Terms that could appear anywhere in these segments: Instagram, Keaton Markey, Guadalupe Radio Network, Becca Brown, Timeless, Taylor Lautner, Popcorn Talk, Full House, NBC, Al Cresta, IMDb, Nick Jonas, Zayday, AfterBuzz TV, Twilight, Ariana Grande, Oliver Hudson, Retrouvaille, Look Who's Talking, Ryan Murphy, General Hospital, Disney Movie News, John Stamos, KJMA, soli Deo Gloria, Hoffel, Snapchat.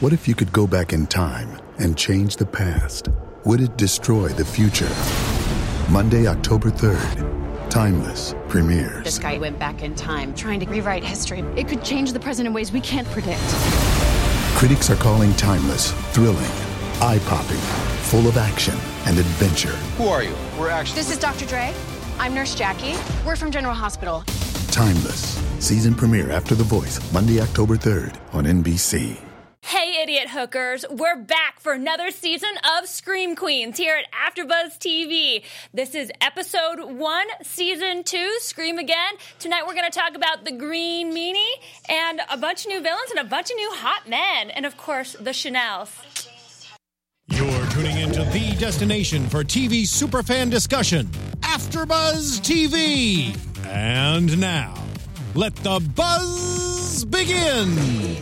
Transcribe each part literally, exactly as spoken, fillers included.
What if you could go back in time and change the past? Would it destroy the future? Monday, October third, Timeless premieres. This guy went back in time, trying to rewrite history. It could change the present in ways we can't predict. Critics are calling Timeless thrilling, eye-popping, full of action and adventure. Who are you? We're actually... This is Doctor Dre. I'm Nurse Jackie. We're from General Hospital. Timeless. Season premiere after The Voice, Monday, October third on N B C. Hey, idiot hookers, we're back for another season of Scream Queens here at AfterBuzz T V. This is episode one, season two, Scream Again. Tonight we're going to talk about the Green Meanie and a bunch of new villains and a bunch of new hot men. And, of course, the Chanels. You're tuning into the destination for T V superfan discussion, AfterBuzz T V. And now, let the buzz begin.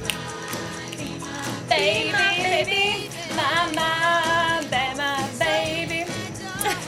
Baby, baby, my, my, baby, my baby.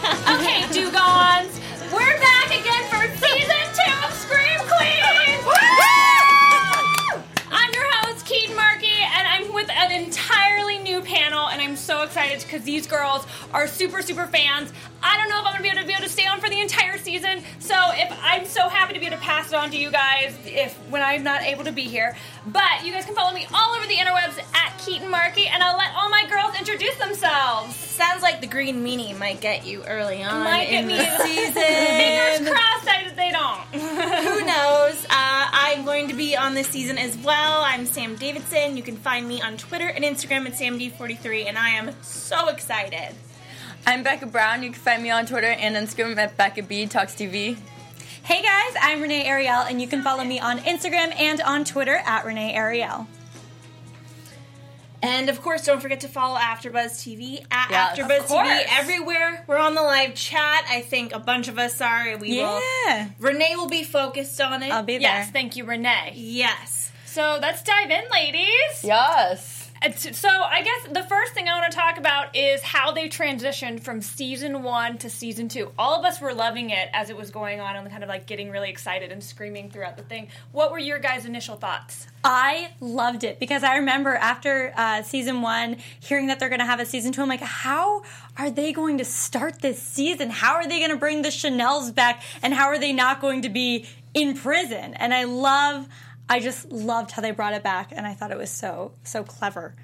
Okay, Dugons, we're back again for season two of Scream Queens! Woo! I'm your host, Keaton Markey, and I'm with an entirely new panel, and I'm so excited because these girls are super, super fans. I don't know if I'm going to be able to be able to stay on for the entire season, so if I'm so happy to be able to pass it on to you guys if when I'm not able to be here. But you guys can follow me all over the interwebs at Keaton Markey, and I'll let all my girls introduce themselves. Sounds like the Green Meanie might get you early on might in get the me season. Fingers crossed I, they don't. Who knows? Uh, I'm going to be on this season as well. I'm Sam Davidson. You can find me on Twitter and Instagram at Sam D forty-three, and I am so excited. I'm Becca Brown. You can find me on Twitter and Instagram at Becca B Talks T V. Hey guys, I'm Renee Ariel, and you can follow me on Instagram and on Twitter at Renee Ariel. And of course, don't forget to follow AfterBuzz T V at yes, AfterBuzz T V everywhere. We're on the live chat. I think a bunch of us are. We yeah. will. Renee will be focused on it. I'll be there. Yes, thank you, Renee. Yes. So let's dive in, ladies. Yes. So I guess the first thing I want to talk about is how they transitioned from season one to season two. All of us were loving it as it was going on and kind of like getting really excited and screaming throughout the thing. What were your guys' initial thoughts? I loved it because I remember after uh, season one, hearing that they're going to have a season two, I'm like, how are they going to start this season? How are they going to bring the Chanels back? And how are they not going to be in prison? And I love... I just loved how they brought it back, and I thought it was so, so clever.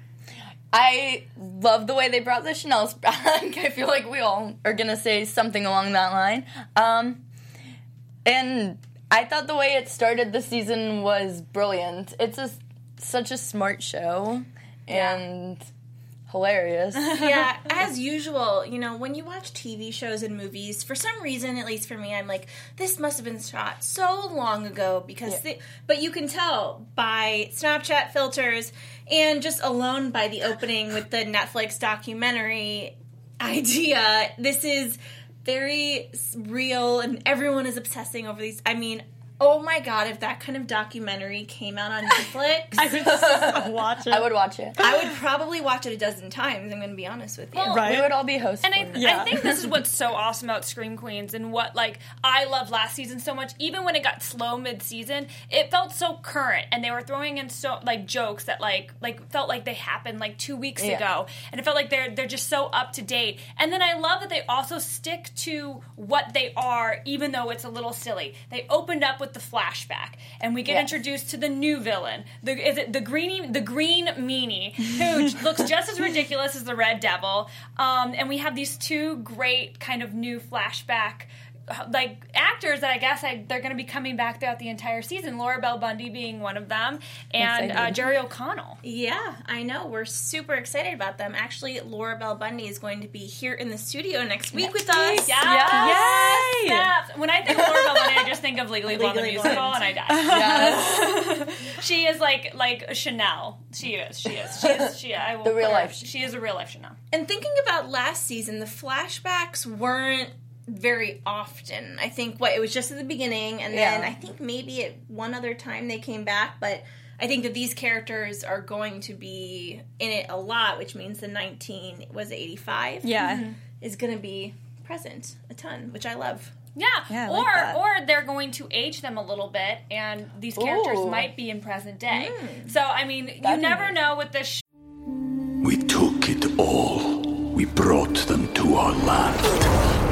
I love the way they brought the Chanels back. I feel like we all are going to say something along that line. Um, and I thought the way it started the season was brilliant. It's a, such a smart show, and... yeah. Hilarious. Yeah, as usual, you know, when you watch T V shows and movies, for some reason, at least for me, I'm like, this must have been shot so long ago because, yeah. they, but you can tell by Snapchat filters and just alone by the opening with the Netflix documentary idea, this is very real and everyone is obsessing over these. I mean, oh my god, if that kind of documentary came out on Netflix, I would just watch it. I would watch it. I would probably watch it a dozen times, I'm going to be honest with you. Well, right? We would all be hosts. And I, yeah. I think this is what's so awesome about Scream Queens and what, like, I loved last season so much. Even when it got slow mid-season, it felt so current, and they were throwing in so, like, jokes that, like, like felt like they happened, like, two weeks yeah. ago. And it felt like they're they're just so up to date. And then I love that they also stick to what they are, even though it's a little silly. They opened up with with the flashback, and we get yes. introduced to the new villain. The is it the greeny the green meanie, who looks just as ridiculous as the Red Devil. Um, and we have these two great kind of new flashback like actors that I guess I, they're going to be coming back throughout the entire season. Laura Bell Bundy being one of them, and uh, Jerry O'Connell. Yeah, I know. We're super excited about them. Actually, Laura Bell Bundy is going to be here in the studio next week next with us. Week. Yes. Yes. Yay. Yes. When I think of Laura Bell Bundy, I just think of Legally Blonde the musical, Blonde. And I die. Yes. She is like like Chanel. She is. She is. She is. She. I will. The real life. She is a real life Chanel. And thinking about last season, the flashbacks weren't very often. I think what it was just at the beginning, and yeah. then I think maybe at one other time they came back, but I think that these characters are going to be in it a lot, which means the nineteen was eighty-five yeah. mm-hmm. is going to be present a ton, which I love. Yeah, yeah or like or they're going to age them a little bit, and these characters Ooh. might be in present day. Mm. So, I mean, That'd you never nice. know with this sh- We took it all. We brought them to our land.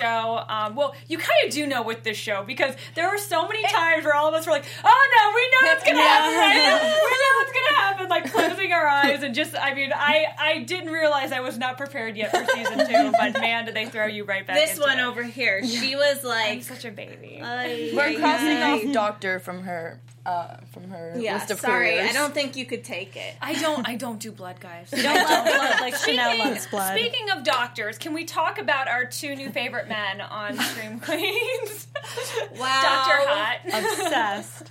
Show, um, well, you kind of do know with this show, because there were so many times where all of us were like, oh no, we know what's going to yeah. happen right now. We know what's going to happen, like closing our eyes and just, I mean, I, I didn't realize I was not prepared yet for season two, but man, did they throw you right back. This into one it. Over here, yeah. she was like... I'm such a baby. Ay, we're crossing yeah. off doctor from her... Uh, from her yeah, list of sorry, careers. I don't think you could take it. I don't I don't do blood, guys. I don't love blood like speaking, Chanel loves blood. Speaking of doctors, can we talk about our two new favorite men on Scream Queens? Wow. Doctor Hot. Obsessed.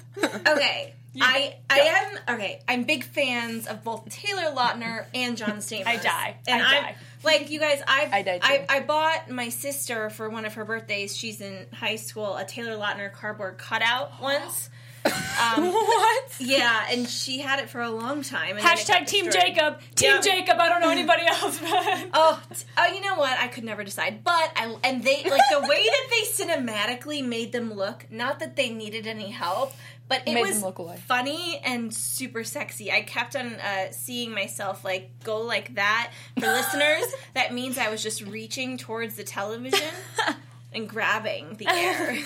Okay. You I, I am, okay, I'm big fans of both Taylor Lautner and John Stamos. I die. And I die. I'm, like, you guys, I've, I die too. I, I bought my sister for one of her birthdays, she's in high school, a Taylor Lautner cardboard cutout once. Um, what? Yeah, and she had it for a long time. And hashtag Team destroyed. Jacob. Team yeah. Jacob. I don't know anybody else. But. Oh, t- oh, you know what? I could never decide. But I and they like the way that they cinematically made them look. Not that they needed any help, but it, it was funny and super sexy. I kept on uh, seeing myself like go like that. For listeners, that means I was just reaching towards the television and grabbing the air.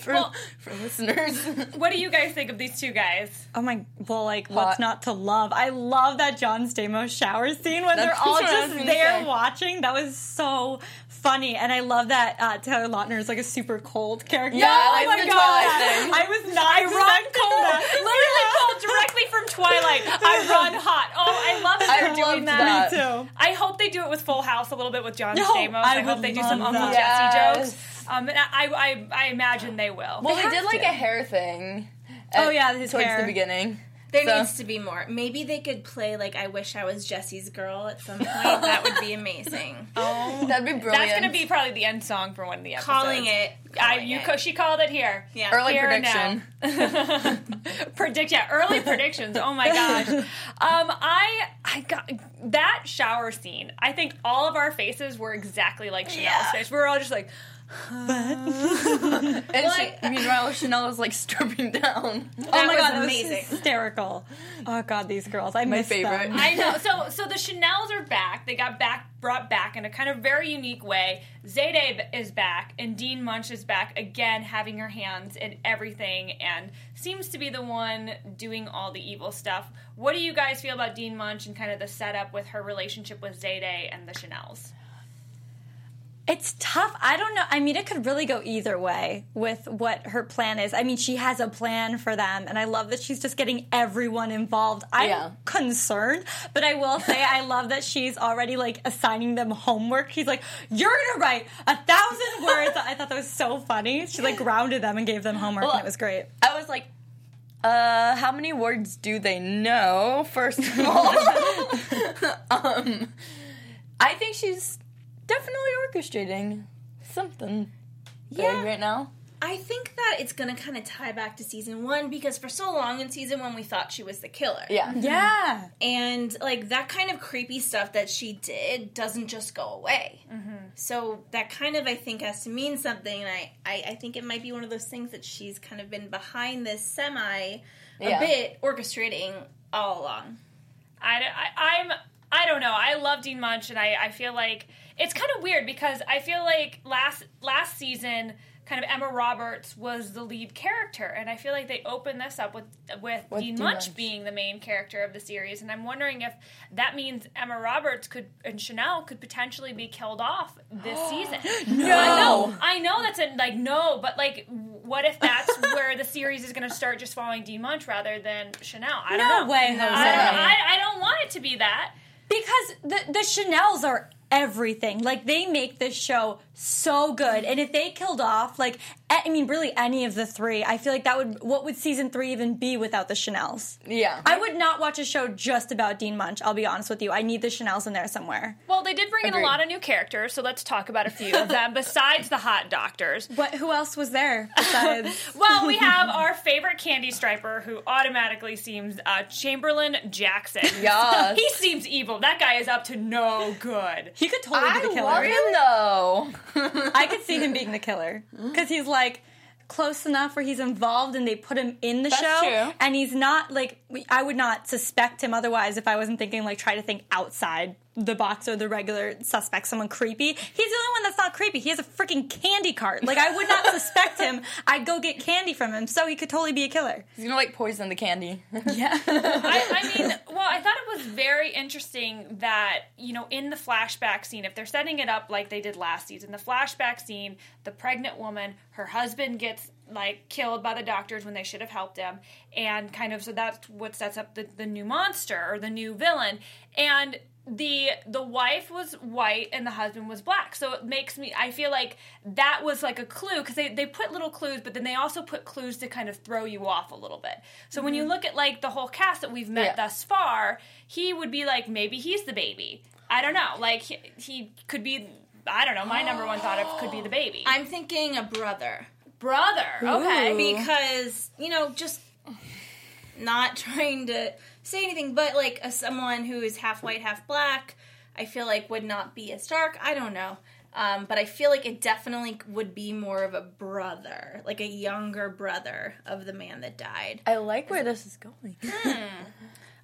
For, well, for listeners. What do you guys think of these two guys? Oh my, well, like, Hot. What's not to love? I love that John Stamos shower scene when That's they're all just there say. watching. That was so funny. And I love that uh, Taylor Lautner is like a super cold character. Yeah, no, I like oh the God. Twilight thing. I was not I run cold. That. Literally cold directly from Twilight. I run hot. Oh, I love that they're I doing that. that. Me too. I hope they do it with Full House a little bit with John no, Stamos. I, I hope they do some that. Uncle yes. Jesse jokes. Um, and I, I I imagine they will. Well, they, they did, like, to. a hair thing. At, oh, yeah, his towards hair. Towards the beginning. There so. needs to be more. Maybe they could play, like, I Wish I Was Jesse's Girl at some point. That would be amazing. Oh. That'd be brilliant. That's going to be probably the end song for one of the episodes. Calling it. Calling I, you, it. She called it here. Yeah. Early here prediction. Predict, yeah, early predictions. Oh, my gosh. Um, I, I got... That shower scene, I think all of our faces were exactly like Chanel's yeah. face. We were all just like... But and like, she, meanwhile, Chanel is like stripping down. That oh my was god, that amazing, was hysterical. Oh god, these girls, I my miss favorite. Them. I know. So, so the Chanels are back. They got back brought back in a kind of very unique way. Zayday is back, and Dean Munch is back again, having her hands in everything, and seems to be the one doing all the evil stuff. What do you guys feel about Dean Munch and kind of the setup with her relationship with Zayday and the Chanels? It's tough. I don't know. I mean, it could really go either way with what her plan is. I mean, she has a plan for them, and I love that she's just getting everyone involved. I'm yeah. concerned, but I will say I love that she's already, like, assigning them homework. She's like, you're going to write a thousand words. I thought that was so funny. She, like, grounded them and gave them homework, well, and it was great. I was like, uh, how many words do they know, first of all? um, I think she's... definitely orchestrating something yeah. big right now. I think that it's going to kind of tie back to season one, because for so long in season one, we thought she was the killer. Yeah. Yeah. And, like, that kind of creepy stuff that she did doesn't just go away. Mm-hmm. So that kind of, I think, has to mean something. And I, I, I think it might be one of those things that she's kind of been behind this semi a yeah. bit, orchestrating all along. I, I, I'm... I don't know. I love Dean Munch, and I, I feel like it's kind of weird because I feel like last last season, kind of Emma Roberts was the lead character, and I feel like they opened this up with with, with Dean, Dean Munch, Munch being the main character of the series, and I'm wondering if that means Emma Roberts could and Chanel could potentially be killed off this season. No, I know, I know that's a, like no, but like. What if that's where the series is going to start just following Dean Munch rather than Chanel? I don't no know. Way, Jose. I don't, I, I don't want it to be that. Because the, the Chanels are everything. Like, they make this show so good. And if they killed off, like, I mean, really any of the three, I feel like that would, what would season three even be without the Chanels? Yeah. I would not watch a show just about Dean Munch, I'll be honest with you. I need the Chanels in there somewhere. Well, they did bring Agreed. in a lot of new characters, so let's talk about a few of them, besides the hot doctors. What? Who else was there besides? Well, we have our favorite candy striper, who automatically seems uh, Chamberlain Jackson. Yes. He seems evil. That guy is up to no good. He could totally I be the killer. I love him, though. I could see him being the killer because he's like close enough where he's involved and they put him in the That's show true. And he's not like I would not suspect him otherwise if I wasn't thinking like try to think outside the box or the regular suspect, someone creepy. He's the only one that's not creepy. He has a freaking candy cart. Like, I would not suspect him. I'd go get candy from him, so he could totally be a killer. He's gonna, like, poison the candy. Yeah. I, I mean, well, I thought it was very interesting that, you know, in the flashback scene, if they're setting it up like they did last season, the flashback scene, the pregnant woman, her husband gets... like, killed by the doctors when they should have helped him, and kind of, so that's what sets up the, the new monster, or the new villain, and the the wife was white, and the husband was black, so it makes me, I feel like that was, like, a clue, because they, they put little clues, but then they also put clues to kind of throw you off a little bit, so mm-hmm. when you look at, like, the whole cast that we've met yeah. thus far, he would be like, maybe he's the baby, I don't know, like, he, he could be, I don't know, my number one thought of could be the baby. I'm thinking a brother. Brother, okay. Ooh. Because, you know, just not trying to say anything, but, like, a, someone who is half white, half black, I feel like would not be as dark. I don't know. Um, but I feel like it definitely would be more of a brother, like a younger brother of the man that died. I like where this is going. Hmm.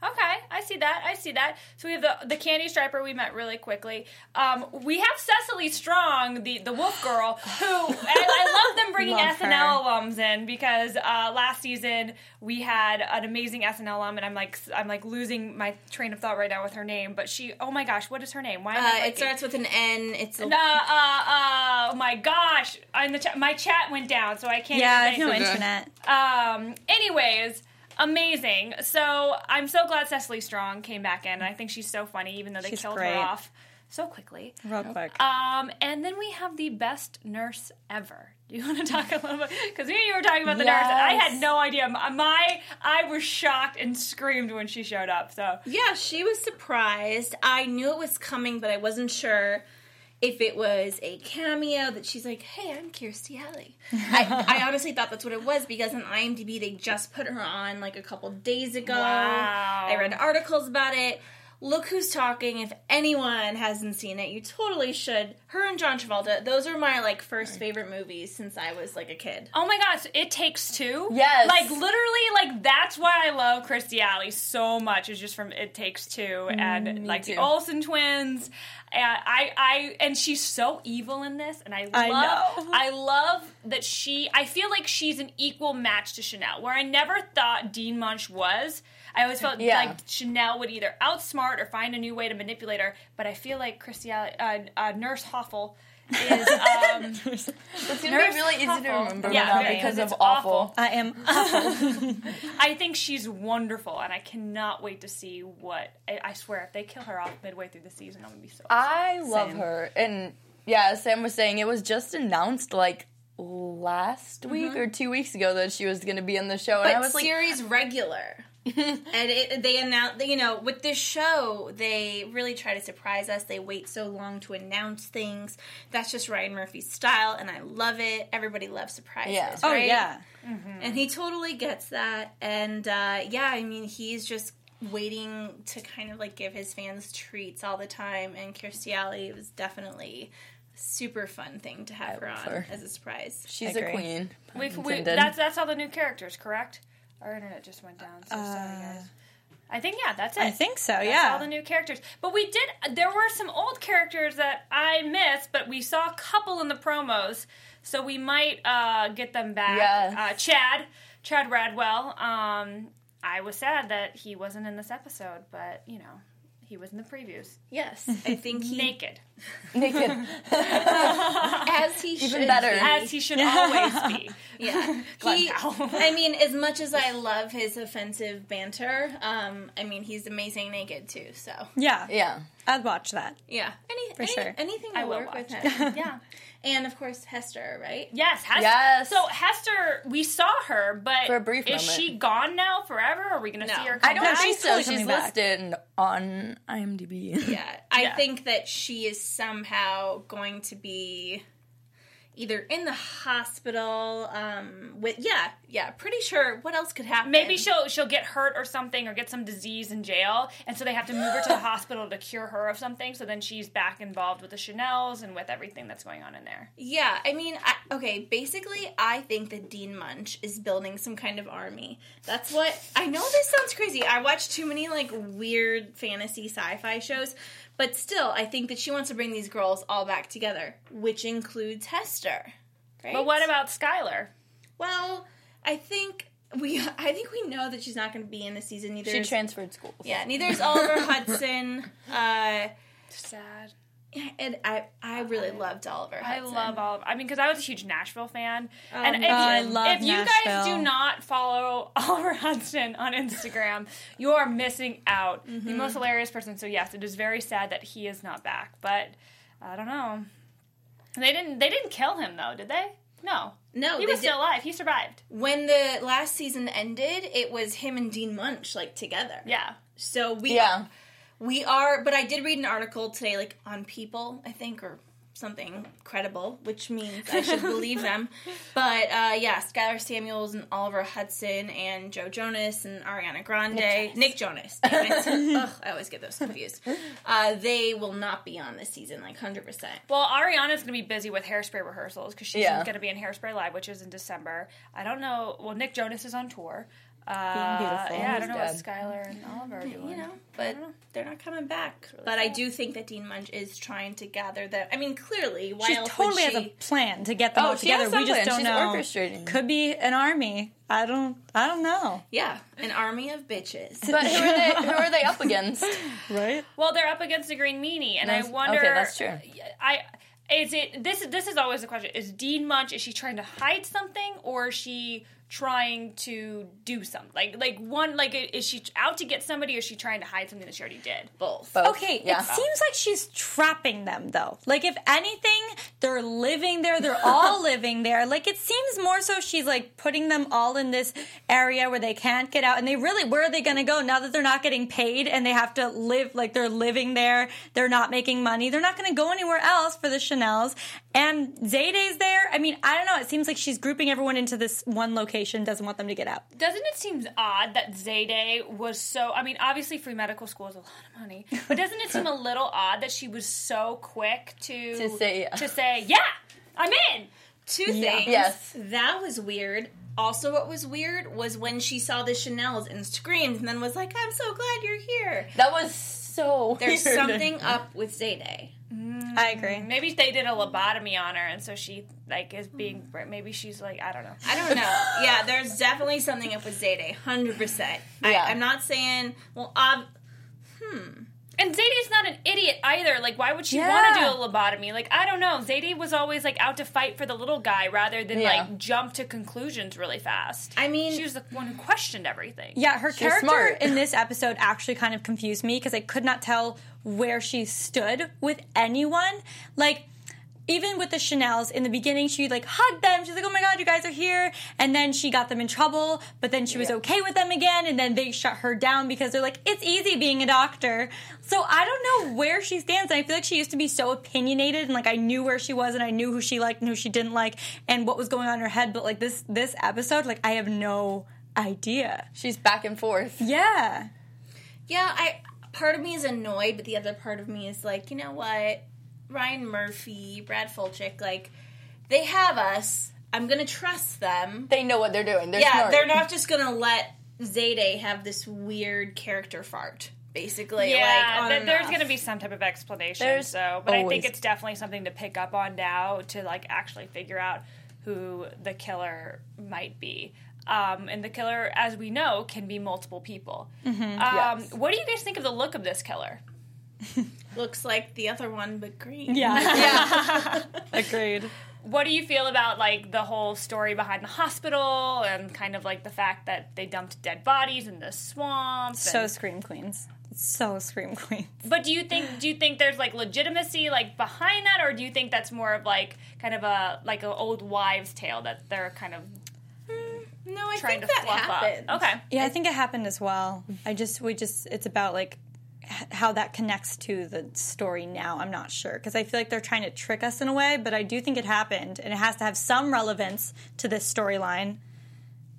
Okay, I see that, I see that. So we have the the candy striper we met really quickly. Um, we have Cecily Strong, the, the wolf girl, who, and I love them bringing love S N L her. alums in, because uh, last season we had an amazing S N L alum, and I'm like I'm like losing my train of thought right now with her name, but she, oh my gosh, what is her name? Why am uh, I it starts with an N, it's... A... No, uh, uh, oh my gosh, I'm the ch- my chat went down, so I can't... Yeah, there's no internet. Um, anyways... Amazing. So, I'm so glad Cecily Strong came back in. And I think she's so funny, even though they she's killed great. her off so quickly. Real quick. Um, and then we have the best nurse ever. Do you want to talk a little bit? Because you were talking about the yes. nurse. I had no idea. My, I was shocked and screamed when she showed up. So yeah, she was surprised. I knew it was coming, but I wasn't sure if it was a cameo that she's like, hey, I'm Kirstie Alley. I, I honestly thought that's what it was, because on I M D B they just put her on like a couple days ago. Wow. I read articles about it. Look Who's Talking. If anyone hasn't seen it, you totally should. Her and John Travolta, those are my, like, first favorite movies since I was, like, a kid. Oh, my gosh. It Takes Two? Yes. Like, literally, like, that's why I love Kirstie Alley so much. It's just from It Takes Two and, mm, like, too. the Olsen Twins. And I, I, and she's so evil in this, and I love, I know. I love that she, I feel like she's an equal match to Chanel, where I never thought Dean Munch was. I always felt yeah. like Chanel would either outsmart or find a new way to manipulate her, but I feel like Kirstie Alley, uh, uh, Nurse Hoffel is... Um, it's going to be really easy to remember yeah, right because of awful. awful. I am awful. I think she's wonderful, and I cannot wait to see what... I, I swear, if they kill her off midway through the season, I'm going to be so upset. I love Sam. her, and yeah, as Sam was saying, it was just announced, like, last mm-hmm. week or two weeks ago that she was going to be on the show. But and I was series like, regular. And it, they announce, you know, with this show, they really try to surprise us. They wait so long to announce things. That's just Ryan Murphy's style, and I love it. Everybody loves surprises, yeah. right? Oh, yeah. Mm-hmm. And he totally gets that. And, uh, yeah, I mean, he's just waiting to kind of, like, give his fans treats all the time. And Kirstie Alley was definitely super fun thing to have her on her. as a surprise. She's a queen. We've, we, that's that's all the new characters, correct? Our internet just went down, so uh, sorry guys. I think yeah, that's it. I think so. That's yeah, that's all the new characters. But we did. There were some old characters that I missed, but we saw a couple in the promos, so we might uh, get them back. Yes. Uh, Chad, Chad Radwell. Um, I was sad that he wasn't in this episode, but you know. He was in the previews. Yes. I think he... Naked. Naked. As he should Even better. Be. As he should always be. Yeah. He, I mean, as much as I love his offensive banter, um, I mean, he's amazing naked, too, so... Yeah. Yeah. I'd watch that. Yeah. Any, For any, sure. Anything I will work watch. With him. Yeah. And, of course, Hester, right? Yes. Hester. Yes. So, Hester, we saw her, but... For a brief moment. Is she gone now forever? Are we going to no. see her come I don't back? think so. She's, She's listed on IMDb. Yeah. I yeah. think that she is somehow going to be either in the hospital, um, with... Yeah. Yeah. Pretty sure. What else could happen? Maybe she'll she'll get hurt or something or get some disease in jail, and so they have to move her to the hospital to cure her of something, so then she's back involved with the Chanels and with everything that's going on in there. Yeah. I mean, I, okay, basically, I think that Dean Munch is building some kind of army. That's what... I know this sounds crazy. I watch too many, like, weird fantasy sci-fi shows, but still, I think that she wants to bring these girls all back together, which includes Hester. Right? But what about Skylar? Well, I think we I think we know that she's not going to be in the season either. She transferred schools. Yeah, neither is Oliver Hudson. Uh, Sad. And I I really I, loved Oliver Hudson. I love Oliver. I mean, because I was a huge Nashville fan. Oh, and if, I love if you Nashville. guys do not follow Oliver Hudson on Instagram, you are missing out. Mm-hmm. The most hilarious person. So, yes, it is very sad that he is not back. But, I don't know. They didn't, they didn't kill him, though, did they? No. No. He was still alive. He survived. When the last season ended, it was him and Dean Munch, like, together. Yeah. So, we... Yeah. We are, but I did read an article today, like, on People, I think, or something credible, which means I should believe them. But, uh, yeah, Skylar Samuels and Oliver Hudson and Joe Jonas and Ariana Grande. Nick Jonas. Nick Jonas. Ugh, I always get those confused. Uh, they will not be on this season, like, one hundred percent. Well, Ariana's going to be busy with Hairspray rehearsals, because she's yeah. going to be in Hairspray Live, which is in December. I don't know. Well, Nick Jonas is on tour. Uh, beautiful. Yeah, I don't know dead. what Skylar and Oliver are doing. You know, but know. they're not coming back. Really but sad. I do think that Dean Munch is trying to gather them. I mean, clearly, why she else totally would she... has a plan to get them oh, all together. We plan. just don't She's know. Orchestrating. Could be an army. I don't. I don't know. Yeah, an army of bitches. But who are they? Who are they up against? Right. Well, they're up against the Green Meanie, and that's, I wonder. Okay, that's true. I. Is it this? Is this is always the question? Is Dean Munch? Is she trying to hide something, or is she trying to do something? Like, like one, like is she out to get somebody, or is she trying to hide something that she already did? Both. Both. Okay. Yeah. It Both. seems like she's trapping them, though. Like, if anything, they're living there. They're all living there. Like, it seems more so she's like putting them all in this area where they can't get out, and they really, where are they going to go now that they're not getting paid and they have to live like they're living there? They're not making money. They're not going to go anywhere else for the Chanel. And Zayday's there. I mean, I don't know. It seems like she's grouping everyone into this one location, doesn't want them to get out. Doesn't it seem odd that Zayday was so... I mean, obviously, free medical school is a lot of money. But doesn't it seem a little odd that she was so quick to... To say, yeah. To say, yeah, I'm in! Two yeah. things. Yes. That was weird. Also, what was weird was when she saw the Chanels and screamed and then was like, I'm so glad you're here. That was so There's weird. something up with Zayday. Mm, I agree. Maybe they did a lobotomy on her, and so she like is being. Maybe she's like, I don't know. I don't know. Yeah, there's definitely something up with Zayday, one hundred percent. Yeah. I, I'm not saying. Well, ob- hmm. And Zayday's not an idiot either. Like, why would she yeah. want to do a lobotomy? Like, I don't know. Zayday was always like out to fight for the little guy rather than yeah. like jump to conclusions really fast. I mean, she was the one who questioned everything. Yeah, her she character in this episode actually kind of confused me because I could not tell where she stood with anyone. Like, even with the Chanels, in the beginning, she, like, hugged them. She's like, oh, my God, you guys are here. And then she got them in trouble, but then she was yeah. okay with them again, and then they shut her down because they're like, it's easy being a doctor. So I don't know where she stands. And I feel like she used to be so opinionated, and, like, I knew where she was, and I knew who she liked and who she didn't like and what was going on in her head. But, like, this this episode, like, I have no idea. She's back and forth. Yeah. Yeah, I part of me is annoyed, but the other part of me is like, you know what? Ryan Murphy, Brad Falchuk, like, they have us. I'm going to trust them. They know what they're doing. They're yeah, smart. They're not just going to let Zayday have this weird character fart, basically. Yeah, like, th- there's going to be some type of explanation. There's so, But always. I think it's definitely something to pick up on now to, like, actually figure out who the killer might be. Um, and the killer, as we know, can be multiple people. Mm-hmm. Um, yes. What do you guys think of the look of this killer? Looks like the other one, but green. Yeah. yeah. Agreed. What do you feel about, like, the whole story behind the hospital and kind of, like, the fact that they dumped dead bodies in the swamp? So and... Scream Queens. So Scream Queens. But do you think do you think there's, like, legitimacy, like, behind that, or do you think that's more of, like, kind of a, like, an old wives' tale that they're kind of... No, I think that happened. Up. Okay. Yeah, I think it happened as well. I just, we just, it's about, like, h- how that connects to the story now. I'm not sure. Because I feel like they're trying to trick us in a way, but I do think it happened. And it has to have some relevance to this storyline.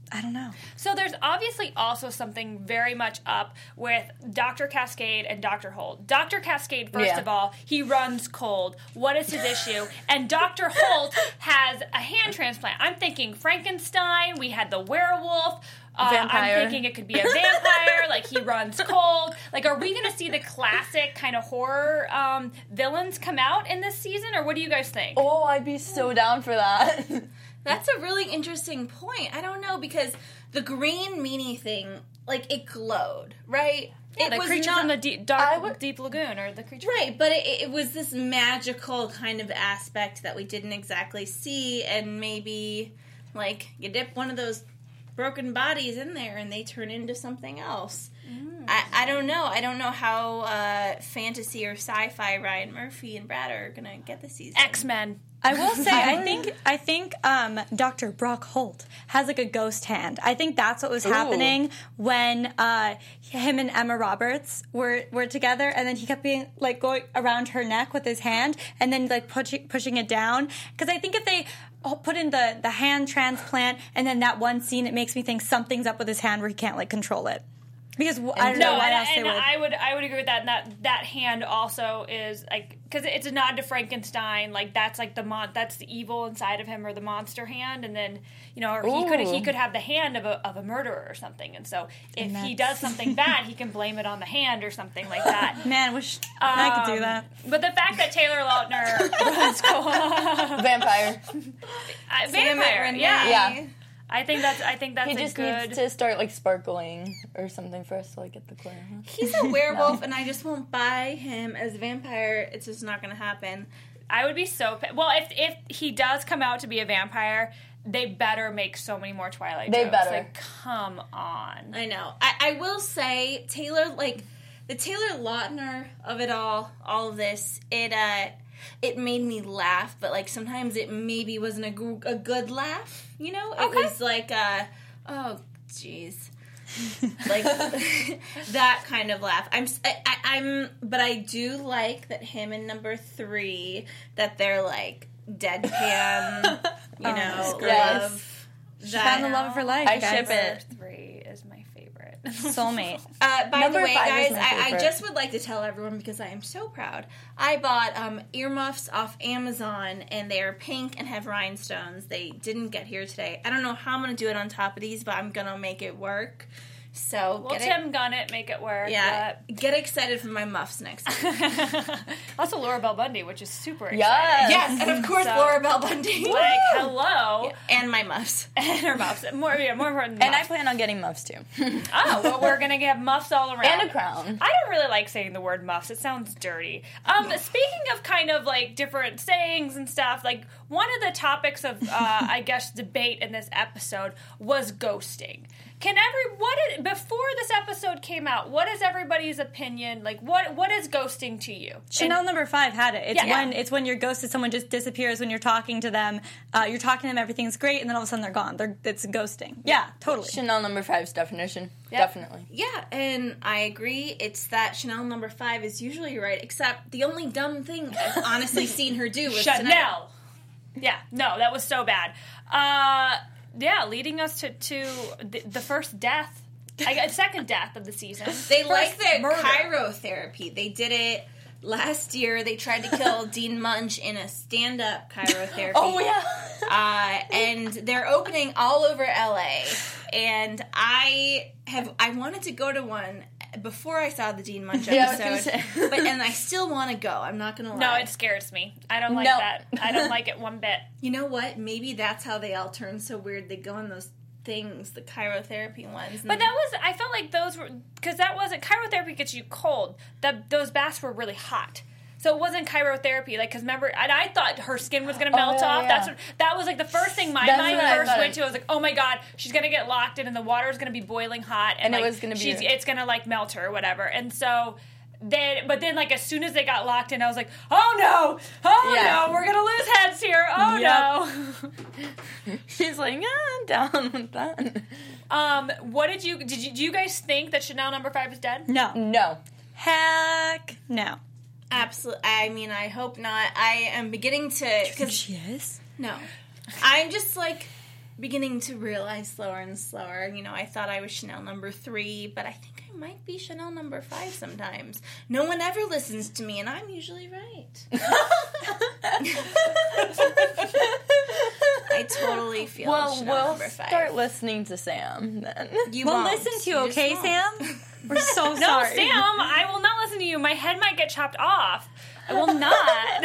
I don't know. So there's obviously also something very much up with Doctor Cascade and Doctor Holt. Doctor Cascade, first yeah. of all, he runs cold. What is his issue? And Doctor Holt has a hand transplant. I'm thinking Frankenstein. We had the werewolf. Uh, I'm thinking it could be a vampire. Like, he runs cold. Like, are we going to see the classic kind of horror um, villains come out in this season? Or what do you guys think? Oh, I'd be so down for that. That's a really interesting point. I don't know, because the green meanie thing, like, it glowed, right? Yeah, it the was creature not, from the deep, dark, would, deep lagoon, or the creature. Right, from. But it, it was this magical kind of aspect that we didn't exactly see, and maybe, like, you dip one of those broken bodies in there and they turn into something else. Mm. I, I don't know. I don't know how uh, fantasy or sci-fi Ryan Murphy and Brad are going to get this season. X-Men. I will say, I think I think um, Doctor Brock Holt has, like, a ghost hand. I think that's what was Ooh. happening when uh, him and Emma Roberts were, were together, and then he kept being, like, going around her neck with his hand, and then, like, push, pushing it down. Because I think if they put in the, the hand transplant, and then that one scene, it makes me think something's up with his hand where he can't, like, control it. Because w- I don't no, know what else they would. I would I would agree with that. And that that hand also is, like, because it's a nod to Frankenstein. Like, that's like the mon- that's the evil inside of him, or the monster hand. And then, you know, or he could he could have the hand of a of a murderer or something. And so if and he does something bad, he can blame it on the hand or something like that. Man, wish um, I could do that. But the fact that Taylor Lautner was cool. vampire, uh, vampire, yeah. yeah. I think that's. I think that's. He just a good... needs to start, like, sparkling or something for us to, like, get the clue. Huh? He's a werewolf, no. and I just won't buy him as a vampire. It's just not going to happen. I would be so. Well, if if he does come out to be a vampire, they better make so many more Twilight. They jokes. better. Like, come on. I know. I, I will say Taylor, like, the Taylor Lautner of it all. All of this. It. uh... It made me laugh, but, like, sometimes it maybe wasn't a, g- a good laugh, you know? It okay. was like, uh, oh, jeez. Like, that kind of laugh. I'm, I, I, I'm, but I do like that him and number three, that they're, like, deadpan, you oh, know, love. She found the love of her life. I guys. ship it. Three is my favorite. Soulmate. Uh, by Number the way, guys, I, I just would like to tell everyone, because I am so proud, I bought um, earmuffs off Amazon, and they are pink and have rhinestones. They didn't get here today. I don't know how I'm going to do it on top of these, but I'm going to make it work. So well, Tim got it, make it work. Yeah, but... get excited for my muffs next week. Also, Laura Bell Bundy, which is super exciting. Yes, yes, and of course so, Laura Bell Bundy. Like, hello, yeah. and my muffs and her muffs. More, yeah, more important. Than and muffs. I plan on getting muffs too. Oh, well, we're gonna get muffs all around and a crown. I don't really like saying the word muffs; it sounds dirty. Um, speaking of kind of like different sayings and stuff, like one of the topics of uh, I guess debate in this episode was ghosting. Can every what did, before this episode came out, what is everybody's opinion? Like, what what is ghosting to you? Chanel and, number five had it. It's yeah, when yeah. it's when you're ghosted, someone just disappears when you're talking to them. Uh, you're talking to them, everything's great, and then all of a sudden they're gone. They're it's ghosting. Yeah, totally. Chanel number five's definition, yep. definitely. Yeah, and I agree. It's that Chanel number five is usually right, except the only dumb thing I've honestly seen her do was Chanel. Tonight. Yeah, no, that was so bad. Uh... Yeah, leading us to, to the, the first death, I, second death of the season. They first like their murder. Chirotherapy. They did it last year. They tried to kill Dean Munch in a stand-up chirotherapy. Oh, yeah. Uh, and they're opening all over L A. And I have I wanted to go to one before I saw the Dean Munch episode. Yeah, but and I still want to go. I'm not going to lie. No, it scares me. I don't like no. that. I don't like it one bit. You know what? Maybe that's how they all turn so weird. They go on those things, the chirotherapy ones. But that was, I felt like those were, because that wasn't, chirotherapy gets you cold. The, those baths were really hot. So it wasn't chirotherapy, like, because remember, and I thought her skin was going to melt oh, yeah, off. Yeah. That's what, that was, like, the first thing my That's mind first went to. I was like, oh, my God, she's going to get locked in, and the water's going to be boiling hot. And, and like, it was going to be... She's, it's going to, like, melt her or whatever. And so... Then, but then, like, as soon as they got locked in, I was like, oh, no! Oh, yeah. no! We're gonna lose heads here! Oh, yep. no! She's like, yeah, I'm down with that. Um, what did you... Did you, do you guys think that Chanel number five is dead? No. No. Heck no. Absolutely. I mean, I hope not. I am beginning to... Do you think she is? No. I'm just, like... beginning to realize slower and slower. You know, I thought I was Chanel number three, but I think I might be Chanel number five sometimes. No one ever listens to me, and I'm usually right. I totally feel well, Chanel we'll number five. Well, we'll start listening to Sam, then. You we'll won't. listen to you, you okay, Sam? We're so sorry. No, Sam, I will not listen to you. My head might get chopped off. I will not.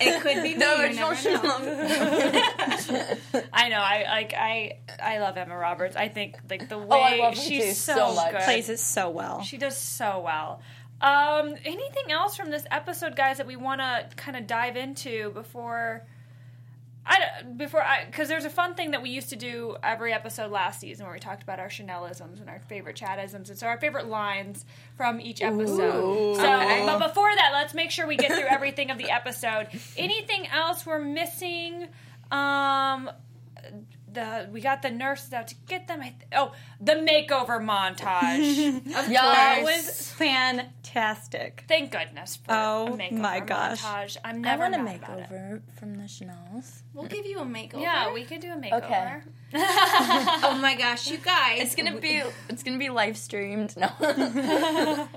It could be me. No, you never know. I know. I like. I I love Emma Roberts. I think like the way oh, I love her she's too, so, so much. Good. Plays it so well. She does so well. Um, anything else from this episode, guys, that we want to kind of dive into before? I before I because there's a fun thing that we used to do every episode last season where we talked about our Chanelisms and our favorite Chadisms and so our favorite lines from each episode. Ooh, so, okay. But before that, let's make sure we get through everything of the episode. Anything else we're missing? Um, the we got the nurses out to get them. I th- oh, the makeover montage. Of yes. course, that was fantastic. Thank goodness for oh, a makeover my gosh. montage. I'm never I want a makeover from the Chanels. We'll give you a makeover. Yeah, we could do a makeover. Okay. Oh my gosh, you guys! It's gonna be it's gonna be live streamed. No, oh,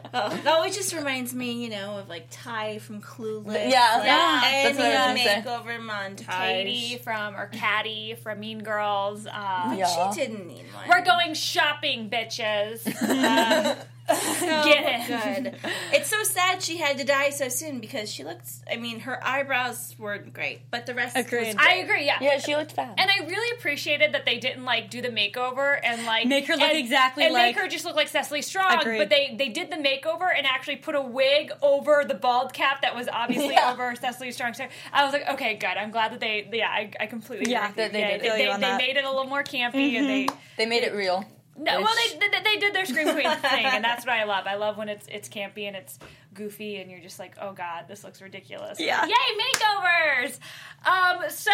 that always just reminds me, you know, of like Ty from Clueless. But, yeah, like, yeah. And the makeover montage. Katie from or Caddy from Mean Girls. Uh, but yeah. She didn't need one. We're going shopping, bitches. um, So Get it. Good. It's so sad she had to die so soon because she looked, I mean, her eyebrows weren't great, but the rest of the I agree, yeah. Yeah, she looked fab. And I really appreciated that they didn't, like, do the makeover and, like... Make her look and, exactly and like... And make her just look like Cecily Strong, agreed. But they, they did the makeover and actually put a wig over the bald cap that was obviously yeah. over Cecily Strong's hair. I was like, okay, good. I'm glad that they... Yeah, I, I completely yeah, agree. Yeah, they, they, did they, they, they made it a little more campy mm-hmm. and they... They made it real. No, Which, well, they, they they did their Scream Queens thing, and that's what I love. I love when it's it's campy and it's goofy, and you're just like, oh God, this looks ridiculous. Yeah. Yay, makeovers! Um, so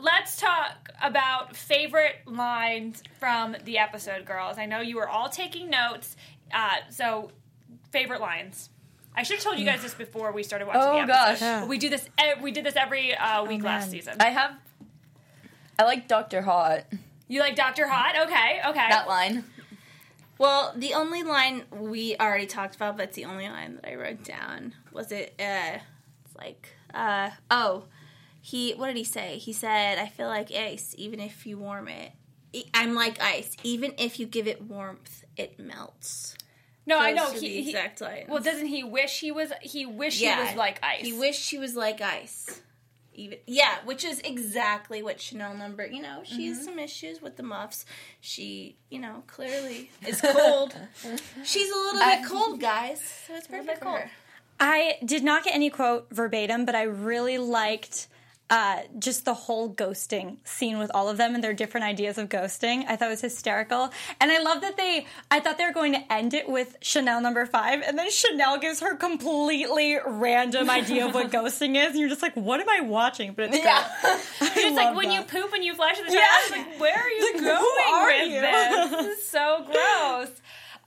let's talk about favorite lines from the episode, girls. I know you were all taking notes, uh, so favorite lines. I should have told you guys this before we started watching oh, the episode. Oh gosh, yeah. we do this. We did this every uh, week oh, last season. I have. I like Doctor Hot. You like Doctor Hot? Okay, okay. That line. Well, the only line we already talked about, but it's the only line that I wrote down, was it, uh, it's like, uh, oh, he, what did he say? He said, I feel like ice, even if you warm it. I'm like ice. Even if you give it warmth, it melts. No, Those I know. He, the exact he, lines. Well, doesn't he wish he was, he wished yeah, he was like ice. He wished he was like ice. Even yeah, which is exactly what Chanel number, you know, she has mm-hmm. some issues with the muffs. She, you know, clearly is cold. She's a little bit cold, guys, so it's perfect for her. I did not get any quote verbatim, but I really liked uh, just the whole ghosting scene with all of them and their different ideas of ghosting. I thought it was hysterical. And I love that they, I thought they were going to end it with Chanel number five, and then Chanel gives her completely random idea of what ghosting is, and you're just like, what am I watching? But it's great. Yeah. It's just like when that. You poop and you flash in the shower, yeah. I was like, where are you like, going are with you? This? This is so gross.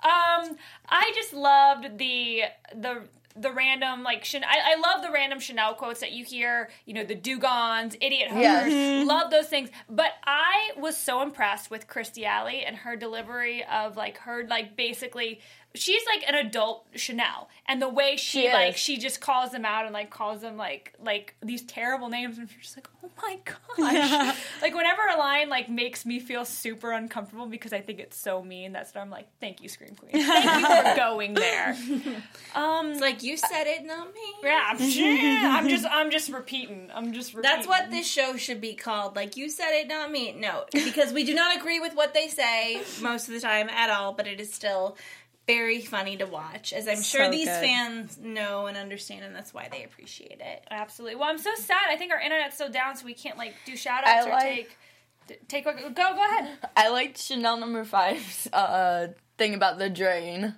Um, I just loved the, the, the random, like, Chanel, I, I love the random Chanel quotes that you hear, you know, the Dugons, idiot hers, yes. Love those things, but I was so impressed with Kirstie Alley and her delivery of, like, her, like, basically, she's, like, an adult Chanel, and the way she, she like, she just calls them out and, like, calls them, like, like, these terrible names, and she's just like, oh my gosh. Yeah. Like, whenever a line, like, makes me feel super uncomfortable because I think it's so mean, that's when I'm like, thank you, Scream Queen. Thank you for going there. Um, it's like, you said it, not me. Yeah, yeah, I'm just, I'm just repeating. I'm just repeating. That's what this show should be called. Like, you said it, not me. No, because we do not agree with what they say most of the time at all, but it is still very funny to watch, as I'm sure so these good. Fans know and understand, and that's why they appreciate it. Absolutely. Well, I'm so sad. I think our internet's so down, so we can't, like, do shout-outs or like, take... take Go, go ahead. I liked Chanel number five's uh, thing about the drain.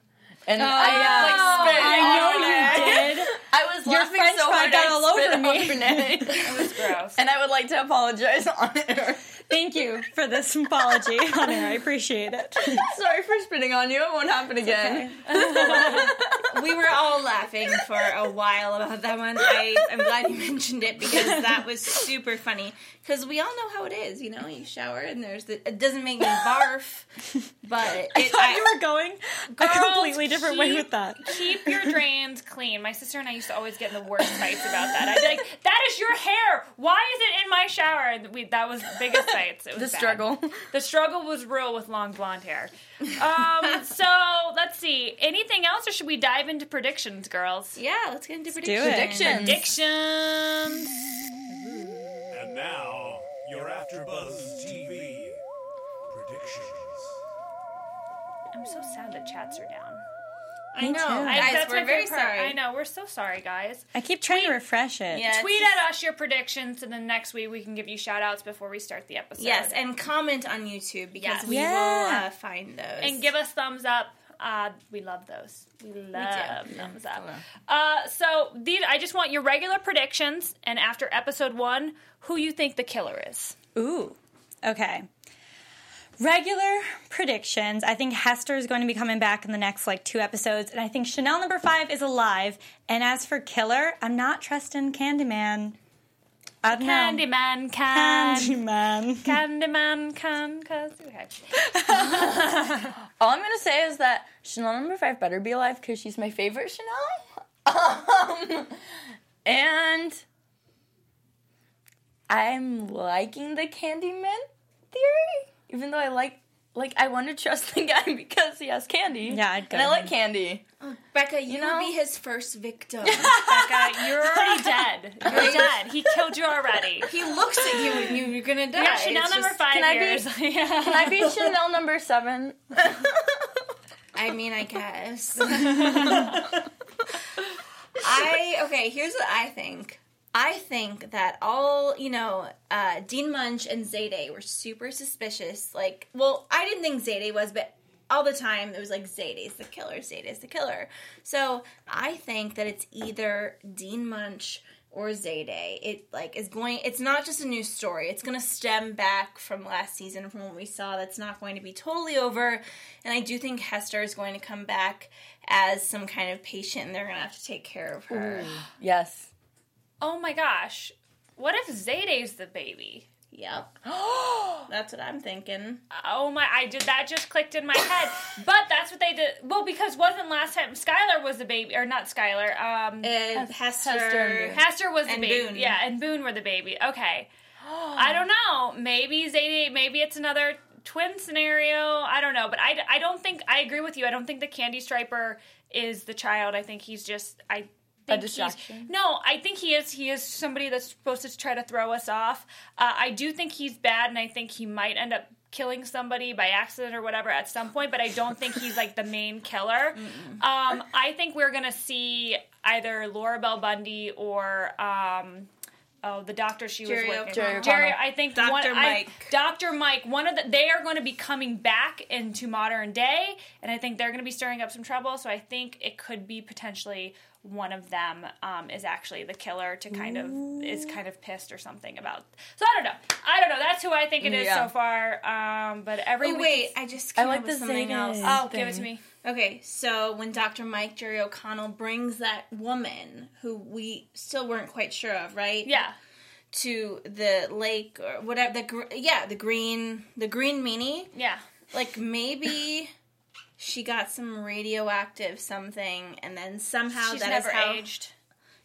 And oh, I yeah. like, spit. I know you did. I was Your laughing French so hard got all over me. Renee. It was gross. And I would like to apologize on air. Thank you for this apology on air. I appreciate it. Sorry for spitting on you. It won't happen it's again. Okay. We were all laughing for a while about that one. I, I'm glad you mentioned it because that was super funny. Because we all know how it is, you know? You shower and there's the... It doesn't make me barf, but... It, I thought I, you were going girls, a completely different keep, way with that. Keep your drains clean. My sister and I used to always get in the worst fights about that. I'd be like, that is your hair! Why is it in my shower? And we, that was the biggest fights. It was the bad. struggle. The struggle was real with long blonde hair. Um, so, let's see. Anything else, or should we dive into predictions, girls? Yeah, let's get into let's predictions. Predictions. Predictions. And now... your AfterBuzz T V predictions. I'm so sad that chats are down. Me I know, I, guys. That's we're very sorry. I know, we're so sorry, guys. I keep trying tweet, to refresh it. Yeah, tweet just... at us your predictions, and then next week we can give you shout-outs before we start the episode. Yes, and comment on YouTube because yes. we yeah. will uh, find those. And give us thumbs up. Uh, we love those. We love we thumbs up. Uh, so these, I just want your regular predictions, and after episode one, who you think the killer is. Ooh, okay. Regular predictions. I think Hester is going to be coming back in the next, like, two episodes, and I think Chanel number five is alive. And as for killer, I'm not trusting Candyman. I don't Candyman know. can. Candyman. Candyman can. Cause, okay. All I'm going to say is that Chanel number five better be alive because she's my favorite Chanel. Um, and I'm liking the Candyman theory. Even though I like, like, I want to trust the guy because he has candy. Yeah, I'd go. And I like candy. Oh, Becca, you, you know? Would be his first victim. Becca, you're already dead. You're dead. He killed you already. He looks at you and you, you're going to die. Yeah, Chanel it's number just, five can years. I be, yeah. Can I be Chanel number seven? I mean, I guess. I, okay, here's what I think. I think that all, you know, uh, Dean Munch and Zayday were super suspicious. Like, well, I didn't think Zayday was, but all the time it was like, Zayday's the killer, Zayday's the killer. So I think that it's either Dean Munch or Zayday. It, like, is going, it's not just a new story. It's going to stem back from last season, from what we saw. That's not going to be totally over. And I do think Hester is going to come back as some kind of patient, and they're going to have to take care of her. Ooh, yes. Oh my gosh. What if Zayday's the baby? Yep. That's what I'm thinking. Oh my, I did, that just clicked in my head. But that's what they did. Well, because wasn't last time, Skylar was the baby, or not Skylar, um... and Hester. Hester, Hester was the and baby. Boone. Yeah, and Boone were the baby. Okay. I don't know. Maybe Zayday, maybe it's another twin scenario. I don't know. But I, I don't think, I agree with you. I don't think the Candy Striper is the child. I think he's just, I... a distraction? No, I think he is. He is somebody that's supposed to try to throw us off. Uh, I do think he's bad, and I think he might end up killing somebody by accident or whatever at some point, but I don't think he's, like, the main killer. Um, I think we're going to see either Laura Bell Bundy or um, Oh, the doctor she Jerry was working. Jerry O'Connell. Jerry, I think Doctor one, Mike. I, Doctor Mike. One of the they are going to be coming back into modern day, and I think they're going to be stirring up some trouble. So I think it could be potentially one of them um, is actually the killer to kind Ooh. of is kind of pissed or something about. So I don't know. I don't know. That's who I think it is yeah. so far. Um, but every oh, week, wait, I just came I like up with something else. Oh, thing. Give it to me. Okay, so when Doctor Mike Jerry O'Connell brings that woman, who we still weren't quite sure of, right? Yeah. To the lake or whatever, the gr- yeah, the green, the green meanie. Yeah. Like, maybe she got some radioactive something, and then somehow She's that never is how... aged.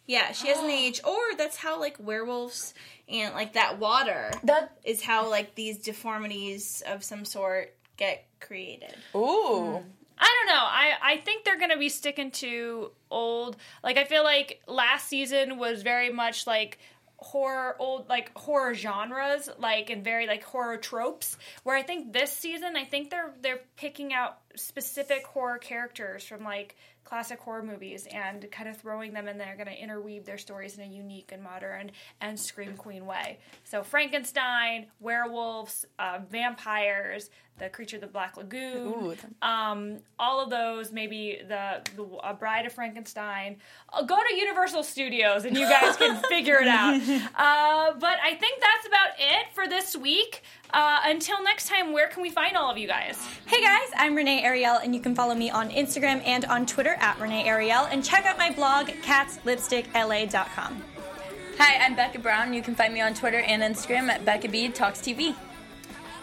Yeah, she hasn't aged. Or that's how, like, werewolves and, like, that water that... is how, like, these deformities of some sort get created. Ooh. Mm. I don't know. I, I think they're going to be sticking to old... Like, I feel like last season was very much, like, horror, old, like, horror genres, like, and very, like, horror tropes, where I think this season, I think they're they're picking out specific horror characters from, like, classic horror movies and kind of throwing them in there, going to interweave their stories in a unique and modern and Scream Queen way. So Frankenstein, werewolves, uh, vampires, the Creature of the Black Lagoon, um, all of those, maybe the, the uh, Bride of Frankenstein. I'll go to Universal Studios and you guys can figure it out. Uh, but I think that's about it for this week. Uh, until next time, where can we find all of you guys? Hey guys, I'm Renee Ariel, and you can follow me on Instagram and on Twitter at Renee Ariel, and check out my blog, cats lipstick l a dot com. Hi, I'm Becca Brown. You can find me on Twitter and Instagram at Becca B Talks T V.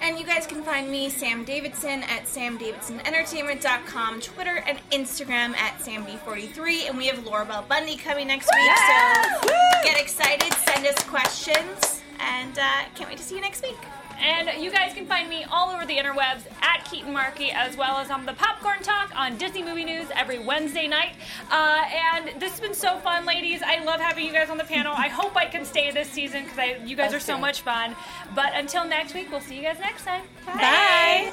And you guys can find me, Sam Davidson, at sam davidson entertainment dot com, Twitter and Instagram at sam d forty-three, and we have Laura Bell Bundy coming next week, yeah! so Woo! Get excited, send us questions, and uh, can't wait to see you next week. And you guys can find me all over the interwebs at Keaton Markey, as well as on the Popcorn Talk on Disney Movie News every Wednesday night. Uh, and this has been so fun, ladies. I love having you guys on the panel. I hope I can stay this season because you guys okay. are so much fun. But until next week, we'll see you guys next time. Bye. Bye.